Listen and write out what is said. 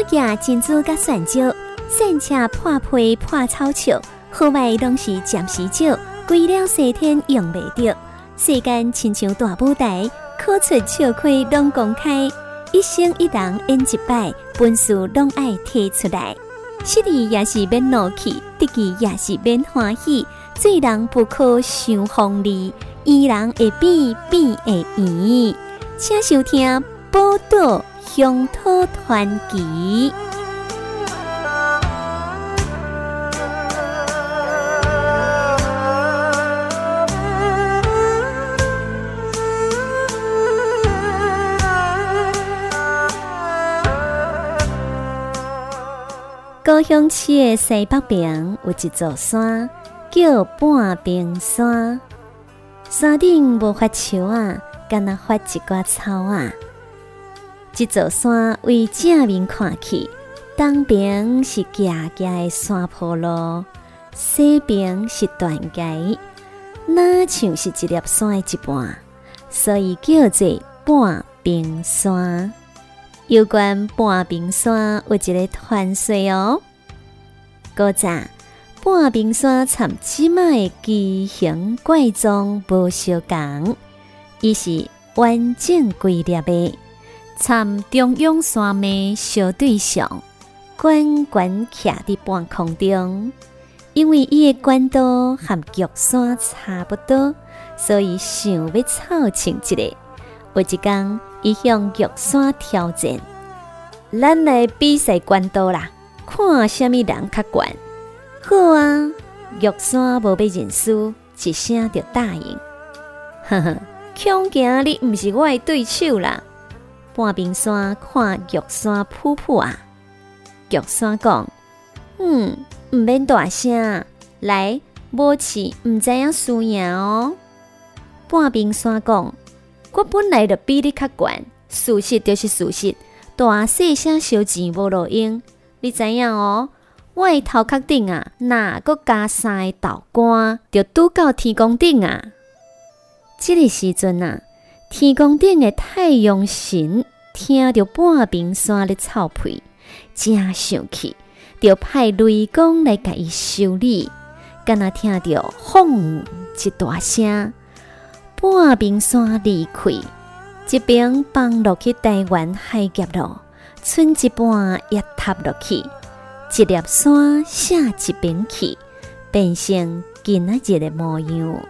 虎牙珍珠甲蒜椒，散赤破皮破草笑，户外拢是暂时少，归了西天用袂着。世间亲像大舞台，可出笑开拢公开。一生一人演一摆，本事拢爱提出来。失意也是免怒气，得意也是免欢喜。做人不可想锋利，伊人会比变会圆。请收听报道。乡土传奇。高雄市的西北边有一座山，叫半屏山。山顶无发树啊，干那发一挂草啊。这座山为正面看去，东边是夹夹的山坡路，西边是断崖，那像是一粒山的一半，所以叫做半屏山。有关半屏山有一个传说哦。古早半屏山参即卖的奇形怪状无相共，伊是完整规粒的。参中央山脉相对上，悬悬徛伫半空中，因为伊的悬度和玉山差不多，所以想要凑成一个。有一天，伊向玉山挑战：“咱来比赛悬度啦，看虾米人较悬。”好啊！玉山无要认输，一声就答应。呵呵，恐惊你唔是我的对手啦！半屏山看玉山噗噗啊，玉山讲：“唔免大声，来，无气唔知影输赢哦。”半屏山讲：“我本来就比你较悬，事实就是事实，大细声小钱无路用，你知影哦？我的头壳顶啊，哪个加三个豆干，就拄到天公顶啊！这个时阵啊。”天公顶的太阳神听到半屏山咧臭屁，真生气，就派雷公来甲伊修理。敢若听到轰一大声，半屏山离开，一边放落去台湾海峡咯，剩一半也塌落去，一粒山下一边去，变成今仔日的模样。